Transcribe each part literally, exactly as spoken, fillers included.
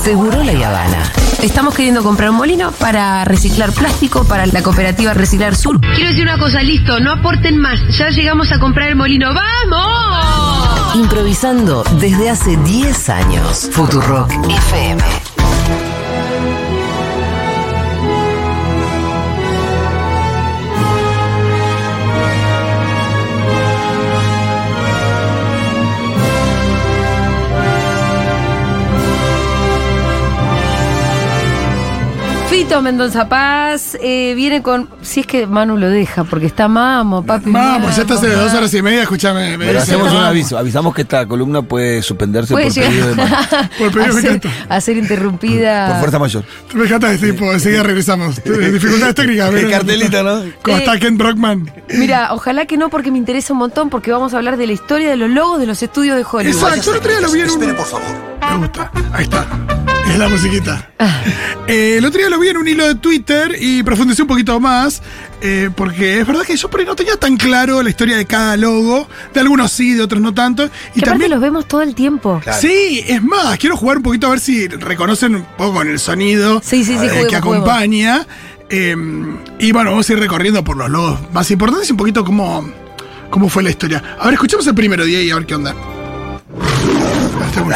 aseguró la Habana. Estamos queriendo comprar un molino para reciclar plástico para la cooperativa Reciclar Sur. Quiero decir una cosa, listo, no aporten más. Ya llegamos a comprar el molino. ¡Vamos! Improvisando desde hace diez años. Futurrock F M. Fito Mendoza Paz eh, viene con... Si es que Manu lo deja, porque está mamo, papi. Mamo, ya estás de dos horas y media, escúchame. Me Pero hacemos un aviso, avisamos que esta columna puede suspenderse por pedido de Manu. Por pedido de Manu. A ser interrumpida. Por fuerza mayor. Me encanta este tipo, enseguida regresamos. Dificultades técnicas. El cartelito, ¿no? Como está Ken Brockman. Mira, ojalá que no, porque me interesa un montón, porque vamos a hablar de la historia de los logos de los estudios de Hollywood. Exacto, no traía lo bien. Espere, por favor. Me gusta, ahí está. Es la musiquita. Ah. Eh, el otro día lo vi en un hilo de Twitter y profundicé un poquito más, eh, porque es verdad que yo por ahí no tenía tan claro la historia de cada logo, de algunos sí, de otros no tanto. Y también los vemos todo el tiempo. Claro. Sí, es más, quiero jugar un poquito a ver si reconocen un poco con el sonido sí, sí, sí, eh, juguemos, que acompaña. Eh, y bueno, vamos a ir recorriendo por los logos más importantes y un poquito cómo, cómo fue la historia. A ver, escuchemos el primero, Diego, y a ver qué onda.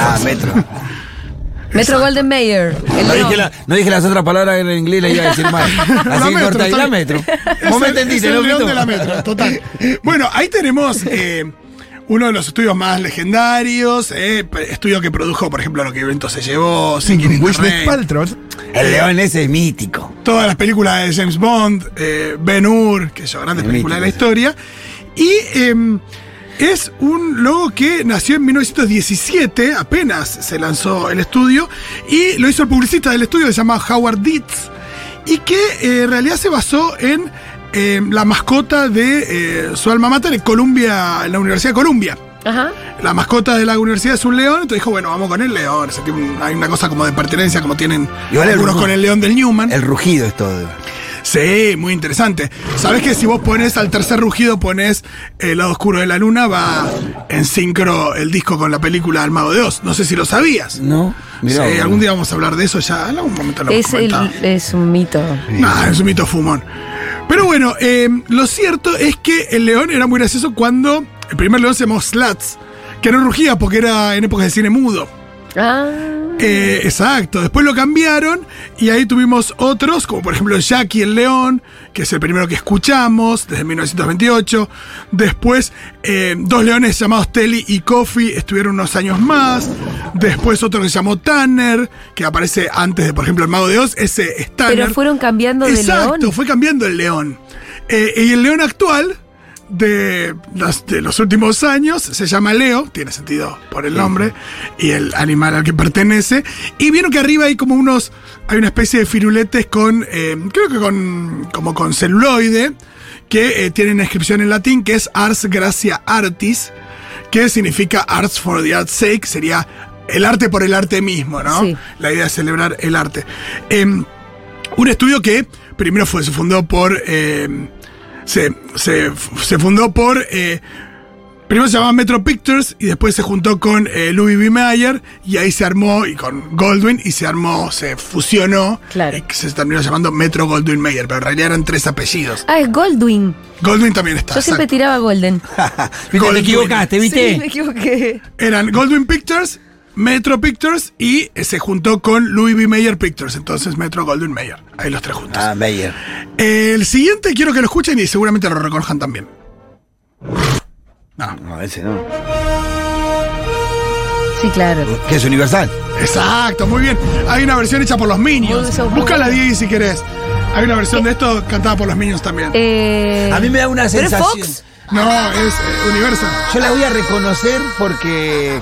Ah, Metro. Metro-Golden-Mayer. No dije, la, no dije las otras palabras en inglés, la iba a decir mal. Así que corta ahí la Metro. Vos me entendiste, ¿no? El león de la Metro, total. Bueno, ahí tenemos eh, uno de los estudios más legendarios. Eh, estudio que produjo, por ejemplo, Lo que el viento se llevó, Singing in the Rain. El león ese es mítico. Todas las películas de James Bond, eh, Ben-Hur, que son grandes películas de la historia. Y... Eh, es un logo que nació en mil novecientos diecisiete, apenas se lanzó el estudio, y lo hizo el publicista del estudio, que se llama Howard Dietz, y que eh, en realidad se basó en eh, la mascota de eh, su alma mater en Columbia, en la Universidad de Columbia. Ajá. La mascota de la universidad es un león, entonces dijo, bueno, vamos con el león. O sea, hay una cosa como de pertenencia, como tienen igual algunos con el león del Newman. El rugido es todo. Sí, muy interesante. ¿Sabés que si vos pones al tercer rugido, pones El lado oscuro de la luna, va en sincro el disco con la película El Mago de Oz? No sé si lo sabías. No. Mirá, sí, algún día vamos a hablar de eso, ya en algún momento lo hemos comentado. Es un mito. No, es un mito fumón. Pero bueno, eh, lo cierto es que el león era muy gracioso cuando... El primer león se llamó Slats, que no rugía porque era en épocas de cine mudo. Ah. Eh, exacto, después lo cambiaron y ahí tuvimos otros, como por ejemplo Jackie el león, que es el primero que escuchamos desde mil novecientos veintiocho. Después eh, dos leones llamados Telly y Coffee estuvieron unos años más. Después otro que se llamó Tanner, que aparece antes de por ejemplo El Mago de Oz, ese es Tanner. Pero fueron cambiando de exacto, león. Exacto, fue cambiando el león. Eh, y el león actual... De los, de los últimos años se llama Leo, tiene sentido por el nombre y el animal al que pertenece. Y vieron que arriba hay como unos, hay una especie de firuletes con, eh, creo que con, como con celuloide, que eh, tienen una inscripción en latín que es Ars Gracia Artis, que significa Arts for the Art's Sake, sería el arte por el arte mismo, ¿no? Sí. La idea es celebrar el arte. Eh, un estudio que primero fue, se fundó por... Eh, Se, se, se fundó por... Eh, primero se llamaba Metro Pictures y después se juntó con eh, Louis B. Mayer y ahí se armó, y con Goldwyn, y se armó, se fusionó. Claro. Eh, que se terminó llamando Metro-Golden-Mayer, pero en realidad eran tres apellidos. Ah, es Goldwyn. Goldwyn también está. Yo siempre exacto. tiraba Golden. ¿Viste? Te equivocaste, ¿viste? Sí, me equivoqué. Eran Goldwyn Pictures, Metro Pictures y se juntó con Louis B. Mayer Pictures, entonces Metro-Golden-Mayer. Ahí los tres juntos. Ah, Mayer. El siguiente quiero que lo escuchen y seguramente lo reconozcan también. No, no, ese no. Sí, claro. Que es Universal. Exacto, muy bien. Hay una versión hecha por los Minions. Busca la Diego si querés. Hay una versión eh, de esto cantada por los Minions también. Eh, A mí me da una sensación. ¿Pero Fox? No, es eh, Universal. Yo la voy a reconocer porque...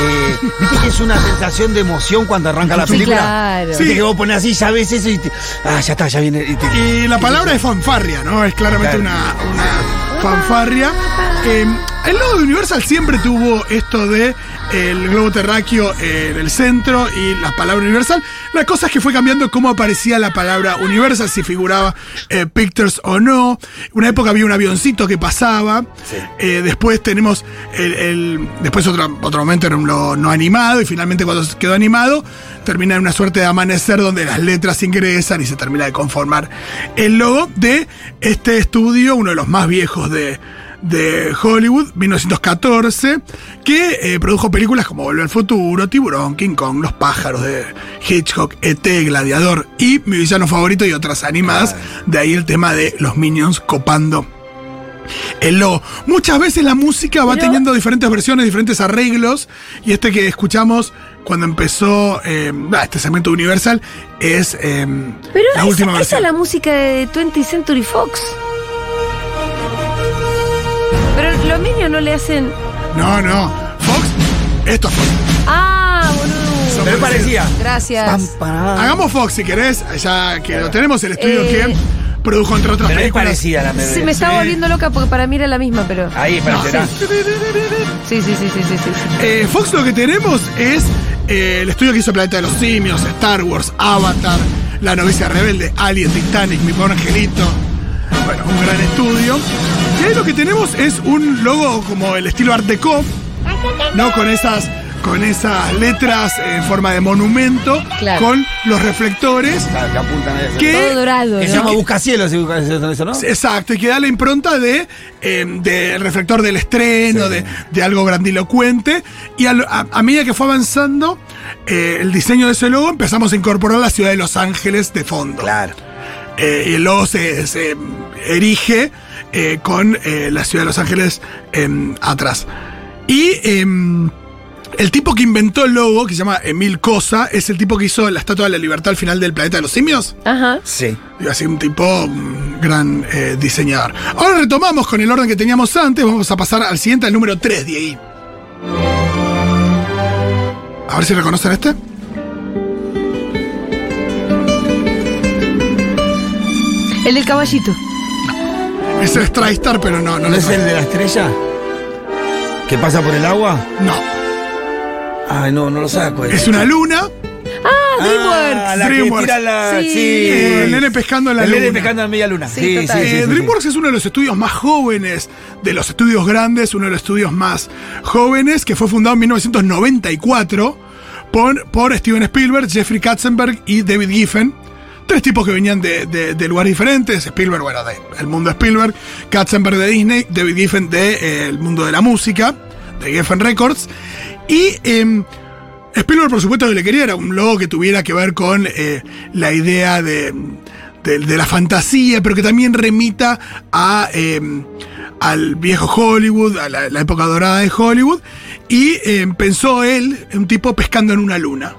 Eh, ¿Viste que es una sensación de emoción cuando arranca la película? Sí, claro. Sí, que vos pones así, ya ves eso y te, ah, ya está, ya viene. Y, te, y la palabra es fanfarria, ¿no? Es claramente claro. una, una fanfarria. Eh, El logo de Universal siempre tuvo esto de eh, el globo terráqueo eh, en el centro y la palabra Universal. La cosa es que fue cambiando cómo aparecía la palabra Universal, si figuraba eh, Pictures o no. Una época había un avioncito que pasaba. Sí. Eh, después tenemos el, el después otro, otro momento era un logo no animado, y finalmente cuando quedó animado termina en una suerte de amanecer donde las letras ingresan y se termina de conformar el logo de este estudio, uno de los más viejos de de Hollywood, mil novecientos catorce, que eh, produjo películas como Volver al Futuro, Tiburón, King Kong, Los Pájaros de Hitchcock, E T, Gladiador y Mi Villano Favorito y otras animadas. De ahí el tema de los Minions copando el logo. Muchas veces la música va Pero... teniendo diferentes versiones, diferentes arreglos, y este que escuchamos cuando empezó eh, este segmento Universal es eh, Pero la esa, última versión. Esa es la música de twentieth Century Fox. Los Minions no le hacen... No, no. Fox, esto es Fox. Ah, boludo. Me parecía. Gracias. Hagamos Fox si querés, ya que lo tenemos, el estudio eh... que produjo entre otras pero películas. Es parecida la melodía. Sí, me estaba sí. volviendo loca porque para mí era la misma, pero... Ahí parecerá. No, sí, sí, sí, sí, sí, sí, sí. Eh, Fox lo que tenemos es eh, el estudio que hizo Planeta de los Simios, Star Wars, Avatar, La Novicia Rebelde, Alien, Titanic, Mi Pobre Angelito. Bueno, un gran estudio. Y ahí lo que tenemos es un logo como el estilo Art Deco, ¿no? Con esas, con esas letras en forma de monumento, claro, con los reflectores. Claro, que apuntan a eso. Que, todo dorado. Que ¿no? se llama Buscacielos, eso, ¿no? Exacto, y que da la impronta de, eh, de reflector del estreno, sí, de, de algo grandilocuente. Y a, a, a medida que fue avanzando eh, el diseño de ese logo, empezamos a incorporar la ciudad de Los Ángeles de fondo. Claro. Eh, y el logo se, se erige eh, con eh, la ciudad de Los Ángeles eh, atrás. Y eh, el tipo que inventó el logo, que se llama Emil Cosa, es el tipo que hizo la Estatua de la Libertad al final del Planeta de los Simios. Ajá. Sí. Digo, así un tipo, un gran eh, diseñador. Ahora retomamos con el orden que teníamos antes. Vamos a pasar al siguiente, al número tres de ahí. A ver si reconocen este. El del caballito. Es el TriStar, pero no, no, ¿no es el de la estrella? ¿Que pasa por el agua? No. Ay, no, no lo saco. Es una luna. Ah, DreamWorks. Ah, la DreamWorks. Que tira la... Sí. Sí. El nene pescando en la el luna. El nene pescando en media luna. Sí, sí, sí, sí, eh, sí DreamWorks sí. es uno de los estudios más jóvenes, de los estudios grandes, uno de los estudios más jóvenes, que fue fundado en mil novecientos noventa y cuatro por, por Steven Spielberg, Jeffrey Katzenberg y David Geffen. Tres tipos que venían de, de, de lugares diferentes. Spielberg, bueno, del mundo de Spielberg. Katzenberg de Disney. David Geffen del eh, mundo de la música. De Geffen Records. Y eh, Spielberg, por supuesto, que le quería era un logo que tuviera que ver con eh, la idea de, de, de la fantasía, pero que también remita a, eh, al viejo Hollywood, a la, la época dorada de Hollywood. Y eh, pensó él, un tipo pescando en una luna.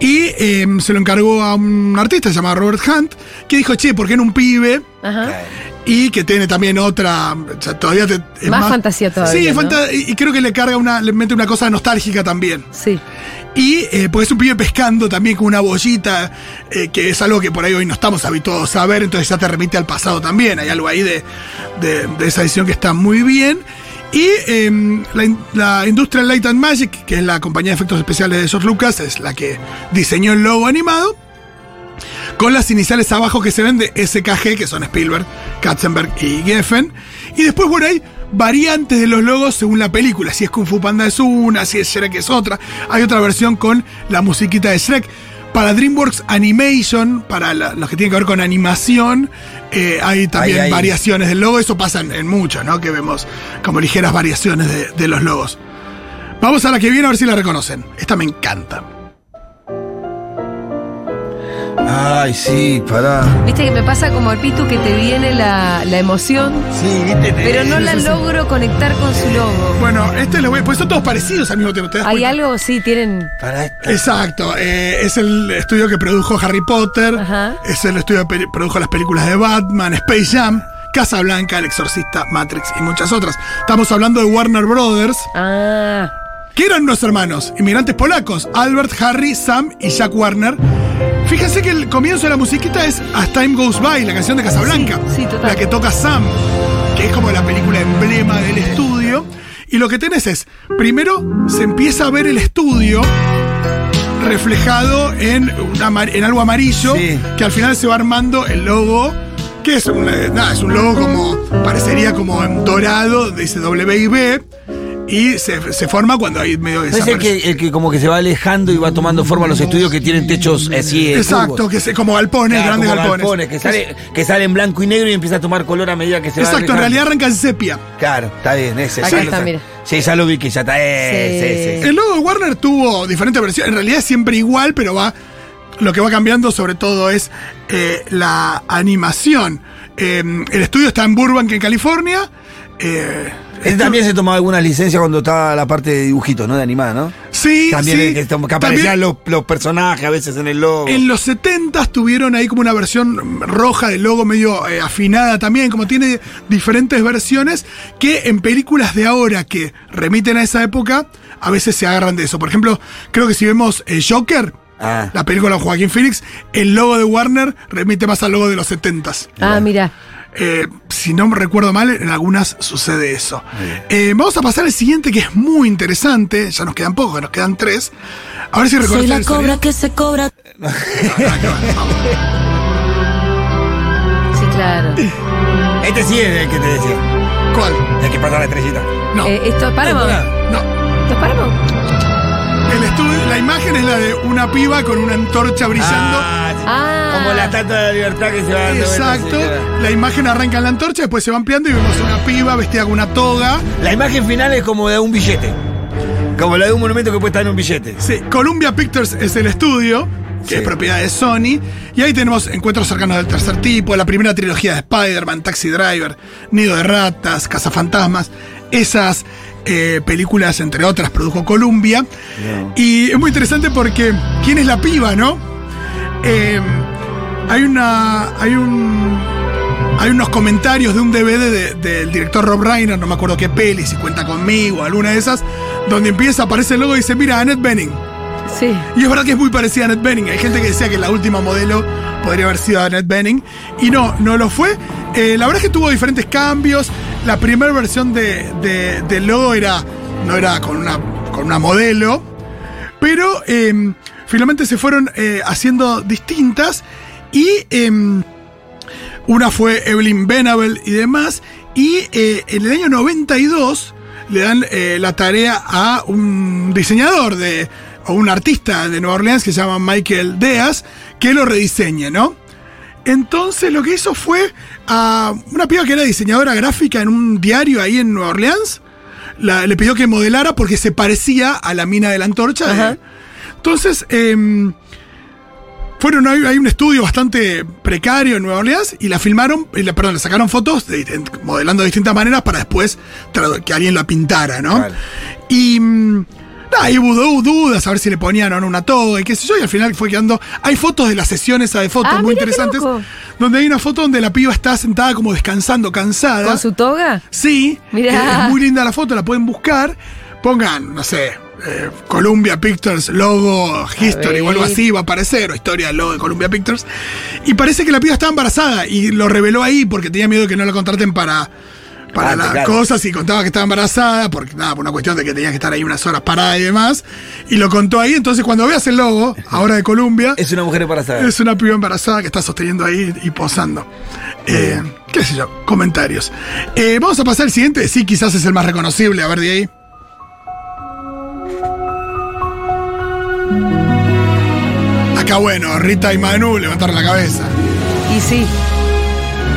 Y eh, se lo encargó a un artista llamado Robert Hunt, que dijo, che, ¿por qué no un pibe? Ajá. Y que tiene también otra... O sea, todavía te, es más, más fantasía todavía. Sí, ¿no? fanta y creo que le carga una, le mete una cosa nostálgica también. Sí. Y eh, porque es un pibe pescando también con una bollita, eh, que es algo que por ahí hoy no estamos habituados a ver, entonces ya te remite al pasado también. Hay algo ahí de, de, de esa edición que está muy bien. Y eh, la, la Industrial Light and Magic, que es la compañía de efectos especiales de George Lucas, es la que diseñó el logo animado, con las iniciales abajo que se ven de S K G, que son Spielberg, Katzenberg y Geffen. Y después, bueno, hay variantes de los logos según la película. Si es Kung Fu Panda es una, si es Shrek es otra. Hay otra versión con la musiquita de Shrek. Para DreamWorks Animation, para la, los que tienen que ver con animación, eh, hay también ay, ay. variaciones del logo. Eso pasa en, en muchos, ¿no? Que vemos como ligeras variaciones de, de los logos. Vamos a la que viene a ver si la reconocen. Esta me encanta. Ay, sí, pará. Viste que me pasa como al Pitu, que te viene la, la emoción. Sí, viste. Pero no la logro conectar con su logo. Bueno, este lo voy a... Pues son todos parecidos al mismo tiempo. ¿Te das cuenta? Hay algo, sí, tienen... Para esta. Exacto. Eh, es el estudio que produjo Harry Potter. Ajá. Es el estudio que produjo las películas de Batman, Space Jam, Casablanca, El Exorcista, Matrix y muchas otras. Estamos hablando de Warner Brothers. Ah. Que eran unos hermanos, inmigrantes polacos. Albert, Harry, Sam y Jack Warner. Fíjense que el comienzo de la musiquita es As Time Goes By, la canción de Casablanca. Sí, sí, total. La que toca Sam. que es como la película emblema del estudio. Y lo que tenés es, primero se empieza a ver el estudio reflejado en, una, en algo amarillo, sí, que al final se va armando el logo, que es un, nada, es un logo como, parecería como en dorado, dice doble u y be. Y se, se forma cuando hay medio de... Es el que, el que como que se va alejando y va tomando forma a los estudios que tienen techos así. Exacto, tubos, que es como galpones, claro, grandes como galpones. galpones que, sale, que sale en blanco y negro y empieza a tomar color a medida que se... Exacto, va... Exacto, en realidad arranca en sepia. Claro, está bien, ese. Acá está, mira. Sí, ya lo vi que ya está. Eh, sí. Sí, sí. El logo de Warner tuvo diferentes versiones. En realidad es siempre igual, pero va... Lo que va cambiando sobre todo es eh, la animación. Eh, el estudio está en Burbank, en California. Eh... Él también se tomaba algunas licencias cuando estaba la parte de dibujitos, ¿no? De animada, ¿no? Sí, también, sí. Que, que aparecían los, los personajes a veces en el logo. En los setentas tuvieron ahí como una versión roja del logo medio eh, afinada también, como tiene diferentes versiones que en películas de ahora que remiten a esa época, a veces se agarran de eso. Por ejemplo, creo que si vemos eh, Joker... Ah. La película de Joaquín Phoenix, el logo de Warner remite más al logo de los setentas. Ah, mira. Eh, si no me recuerdo mal, en algunas sucede eso. Eh, vamos a pasar al siguiente, que es muy interesante. Ya nos quedan pocos, nos quedan tres. A ver si recuerdo. Soy la cobra que se cobra. No, no, no, sí, claro. Este sí es el que te decía. ¿Cuál? El que pasa la estrellita. No. Eh, ¿Esto es Paramount? No. ¿Esto es Paramount? El estudio, la imagen es la de una piba con una antorcha brillando. Ah, sí. ah. Como la estatua de la libertad que se va dando. Exacto. La imagen arranca en la antorcha, después se va ampliando y vemos una piba vestida con una toga. La imagen final es como de un billete. Como la de un monumento que puede estar en un billete. Sí. Columbia Pictures es el estudio, que sí, es propiedad de Sony. Y ahí tenemos encuentros cercanos del tercer tipo, la primera trilogía de Spider-Man, Taxi Driver, Nido de Ratas, Cazafantasmas. Esas eh, películas, entre otras, produjo Columbia. No. Y es muy interesante porque ¿quién es la piba, no? Eh, hay una... Hay un... Hay unos comentarios de un D V D de, de, del director Rob Reiner, no me acuerdo qué peli, si Cuenta Conmigo, alguna de esas, donde empieza, aparece el logo y dice, mira, Annette Bening. Sí. Y es verdad que es muy parecida a Annette Bening. Hay gente que decía que la última modelo podría haber sido Annette Bening. Y no, no lo fue. Eh, la verdad es que tuvo diferentes cambios. La primera versión de, de, de logo era, no era con una, con una modelo. Pero eh, finalmente se fueron eh, haciendo distintas. Y eh, una fue Evelyn Venable y demás. Y eh, en el año noventa y dos le dan eh, la tarea a un diseñador de... o un artista de Nueva Orleans que se llama Michael Deas, que lo rediseña, ¿no? Entonces lo que hizo fue a una piba que era diseñadora gráfica en un diario ahí en Nueva Orleans, la, le pidió que modelara porque se parecía a la mina de la antorcha. ¿Eh? Entonces, eh, fueron, hay, hay un estudio bastante precario en Nueva Orleans y la filmaron, y la, perdón, le sacaron fotos de, de, modelando de distintas maneras para después que alguien la pintara, ¿no? Vale. Y... Nah, y hubo dudas a ver si le ponían o no una toga y qué sé yo, y al final fue quedando... Hay fotos de las sesiones, de fotos ah, muy interesantes, donde hay una foto donde la piba está sentada como descansando, cansada. ¿Con su toga? Sí, mirá. Eh, es muy linda la foto, la pueden buscar. Pongan, no sé, eh, Columbia Pictures, logo, History o algo así, va a aparecer, o historia, logo de Columbia Pictures. Y parece que la piba estaba embarazada y lo reveló ahí porque tenía miedo de que no la contraten para... para ah, las claro. cosas, y contaba que estaba embarazada, porque nada, por una cuestión de que tenía que estar ahí unas horas parada y demás, y lo contó ahí. Entonces cuando veas el logo, ahora de Columbia, es una mujer embarazada. Es una piba embarazada que está sosteniendo ahí y posando. Eh, qué sé yo, comentarios. Eh, vamos a pasar al siguiente, sí, quizás es el más reconocible, a ver de ahí. Acá bueno, Rita y Manu levantaron la cabeza. Y sí.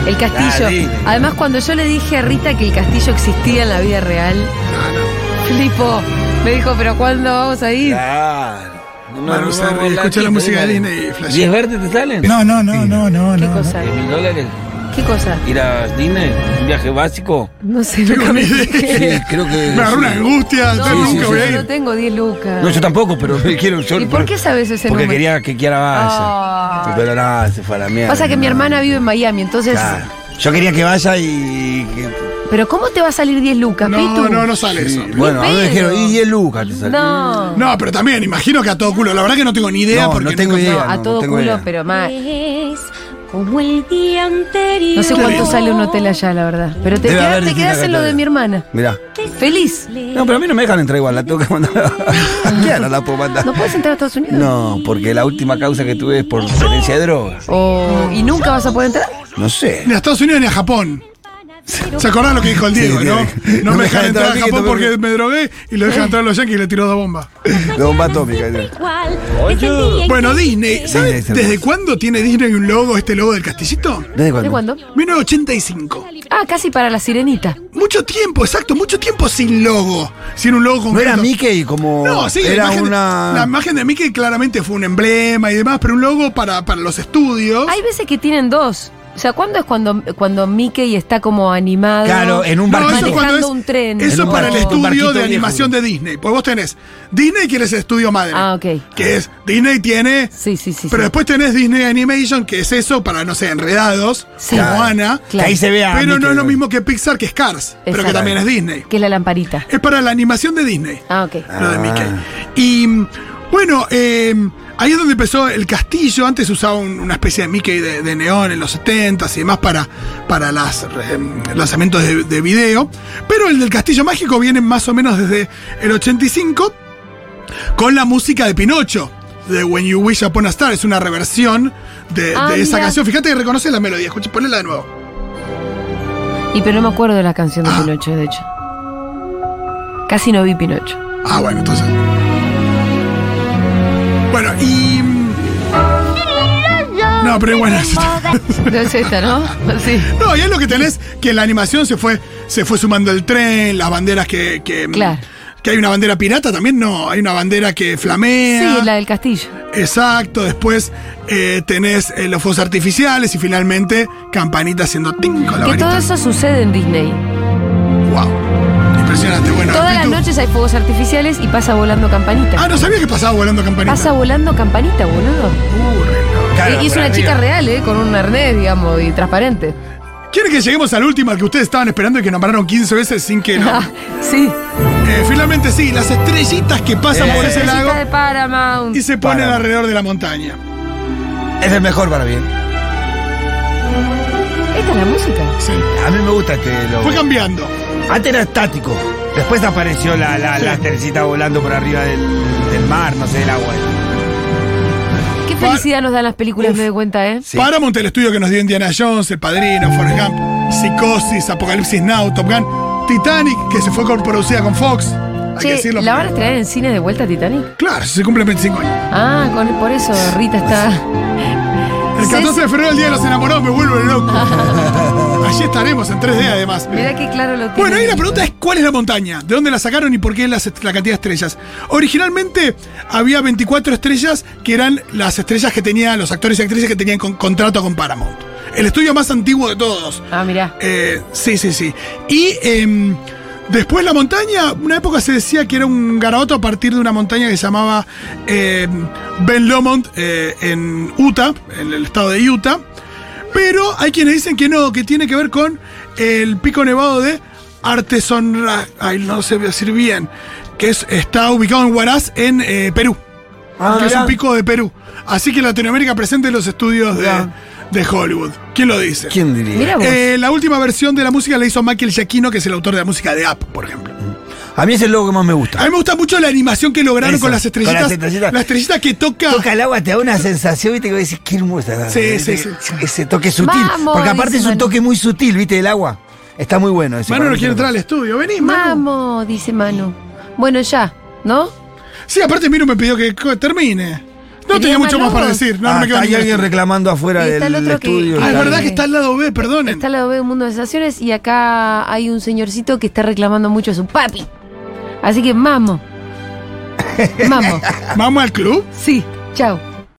El castillo. Dale. Además, cuando yo le dije a Rita que el castillo existía en la vida real, claro, flipo. Me dijo, ¿pero cuándo vamos a ir? Claro. No, no, no, no, escuchar la música de Disney y flash. ¿diez verdes te salen? No, no, no, sí. no, no. ¿Qué no, cosa? ¿mil no. dólares? ¿Qué cosa? ¿Ir a Disney? ¿Un viaje básico? No sé, nunca me dije. Sí, creo que... Me agarró una angustia. No, no, sí, nunca sí, voy a ir. Yo no tengo diez lucas. No, yo tampoco, pero quiero... Yo, ¿y por, por qué sabes ese porque número? Porque quería que Kiara vaya. Oh. Pero nada, no, se fue a la mierda. Pasa que no, mi hermana vive en Miami, entonces... Claro. Yo quería que vaya y... Pero ¿cómo te va a salir diez lucas, no, Pitu? No, no, no sale sí, eso. Bueno, a mí me dijeron, y diez lucas te salió. No. No, pero también, imagino que a todo culo. La verdad que no tengo ni idea. No, porque no tengo idea. No, a no, todo no culo, idea. Pero más... como el día anterior. No sé cuánto sale un hotel allá, la verdad. Pero te, queda, te quedas en lo de mi hermana. Mirá. Feliz. No, pero a mí no me dejan entrar igual, la tengo que mandar. ¿Qué? No la puedo mandar. ¿No puedes entrar a Estados Unidos? No, porque la última causa que tuve es por tenencia de drogas. Oh, ¿y nunca vas a poder entrar? No sé. Ni a Estados Unidos ni a Japón. ¿Se acuerdan lo que dijo el Diego, sí, no? No, no me dejan entrar a Japón poquito, porque me drogué y lo dejan entrar a los Yankees y le tiró dos bombas. Dos bombas atómicas. Oye. Bueno, Disney, ¿sabes desde cuándo tiene Disney un logo, este logo del castillito? ¿Desde cuándo? ¿De cuándo? mil novecientos ochenta y cinco. Ah, casi para la sirenita. Mucho tiempo, exacto, mucho tiempo sin logo. Sin un logo concreto. No era Mickey como... No, sí, era la, imagen una... de, la imagen de Mickey claramente fue un emblema y demás, pero un logo para, para los estudios. Hay veces que tienen dos. O sea, ¿cuándo es cuando, cuando Mickey está como animado? Claro, en un barquito. No, eso manejando es, un tren. Eso para el estudio de animación de Disney. Pues vos tenés Disney, que es el estudio madre. Ah, ok. Que es, Disney tiene... Sí, sí, sí. Pero sí. Después tenés Disney Animation, que es eso para, no sé, Enredados, sí. Como Ana. Claro. Que ahí se vea. Pero no es lo mismo que Pixar, que es Cars. Exacto. Pero que también es Disney. Que es la lamparita. Es para la animación de Disney. Ah, ok. Lo de Mickey. Y, bueno, eh... ahí es donde empezó el castillo. Antes usaba un, una especie de Mickey de, de neón en los setentas y demás para, para las, eh, lanzamientos de, de video. Pero el del castillo mágico viene más o menos desde el ochenta y cinco con la música de Pinocho, de When You Wish Upon a Star. Es una reversión de, ah, de esa mira. canción. Fíjate que reconoces la melodía. Escucha, ponela de nuevo. Y pero no me acuerdo de la canción de ah. Pinocho, de hecho. Casi no vi Pinocho. Ah, bueno, entonces... Bueno, y... No, pero bueno... No es esta, ¿no? Sí. No, y es lo que tenés, que la animación se fue se fue sumando el tren, las banderas que... que claro. Que hay una bandera pirata también, no, hay una bandera que flamea. Sí, la del castillo. Exacto, después eh, tenés eh, los fuegos artificiales y finalmente campanita haciendo ting con la varita. Que todo eso sucede en Disney. Wow. Bueno, todas las noches hay fuegos artificiales y pasa volando campanita. Ah, no sabía que pasaba volando campanita. Pasa volando campanita, boludo. Uh, claro, y es una chica real, eh, con un arnés, digamos, y transparente. ¿Quieren que lleguemos al último, al que ustedes estaban esperando y que nombraron quince veces sin que no? Ah, sí. Eh, finalmente sí, las estrellitas que pasan eh, por ese lago de Paramount y se ponen Paramount. alrededor de la montaña. Es el mejor para bien. ¿Esta es la música? Sí. A mí me gusta este logo. Fue cambiando. Antes era estático. Después apareció la, la, sí. la tercita volando por arriba del, del mar, no sé, del agua. Qué felicidad Par nos dan las películas, Uf. me doy cuenta, ¿eh? Sí. Paramount, el estudio que nos dio Indiana Jones, El Padrino, Forrest Gump, Psicosis, Apocalipsis Now, Top Gun, Titanic, que se fue producida con Fox. Hay che, que ¿la van a traer en cine de vuelta, Titanic? Claro, se cumplen veinticinco años. Ah, con, por eso Rita está... El catorce de febrero, el día de los enamorados, me vuelve loco. Allí estaremos en tres D además. Mirá que claro lo tiene. Bueno, ahí la pregunta es ¿cuál es la montaña? ¿De dónde la sacaron y por qué la, la cantidad de estrellas? Originalmente había veinticuatro estrellas, que eran las estrellas que tenían los actores y actrices que tenían con, contrato con Paramount. El estudio más antiguo de todos. Ah, mirá. Eh, sí, sí, sí. Y eh, después la montaña, una época se decía que era un garabato a partir de una montaña que se llamaba eh, Ben Lomond eh, en Utah, en el estado de Utah. Pero hay quienes dicen que no, que tiene que ver con el pico nevado de Artesonra, ay, no sé decir bien, que es, está ubicado en Huaraz, en eh, Perú. Ah, que es un pico de Perú. Así que Latinoamérica presente en los estudios de, de Hollywood. ¿Quién lo dice? ¿Quién diría? Eh, la última versión de la música la hizo Michael Giacchino, que es el autor de la música de Up, por ejemplo. A mí es el logo que más me gusta. A mí me gusta mucho la animación que lograron Eso, con las estrellitas. Con las estrellitas. La estrellita que toca. Toca el agua, te da una sensación, viste, que decís, qué hermosa. Sí, sí, sí. Ese toque sutil. Vamos, porque aparte es un Manu. toque muy sutil, viste, el agua. Está muy bueno ese. Manu no quiere entrar al estudio. Vení, Manu. Vamos, dice Manu. Bueno, ya, ¿no? Sí, aparte Miro me pidió que termine. No tenía mucho más para decir. No, ah, no me quedo hay alguien reclamando afuera del estudio. Que, ah, es verdad que está al lado B, perdonen. Está al lado B de un mundo de sensaciones y acá hay un señorcito que está reclamando mucho a su papi. Así que vamos. Vamos. ¿Vamos al club? Sí, chao.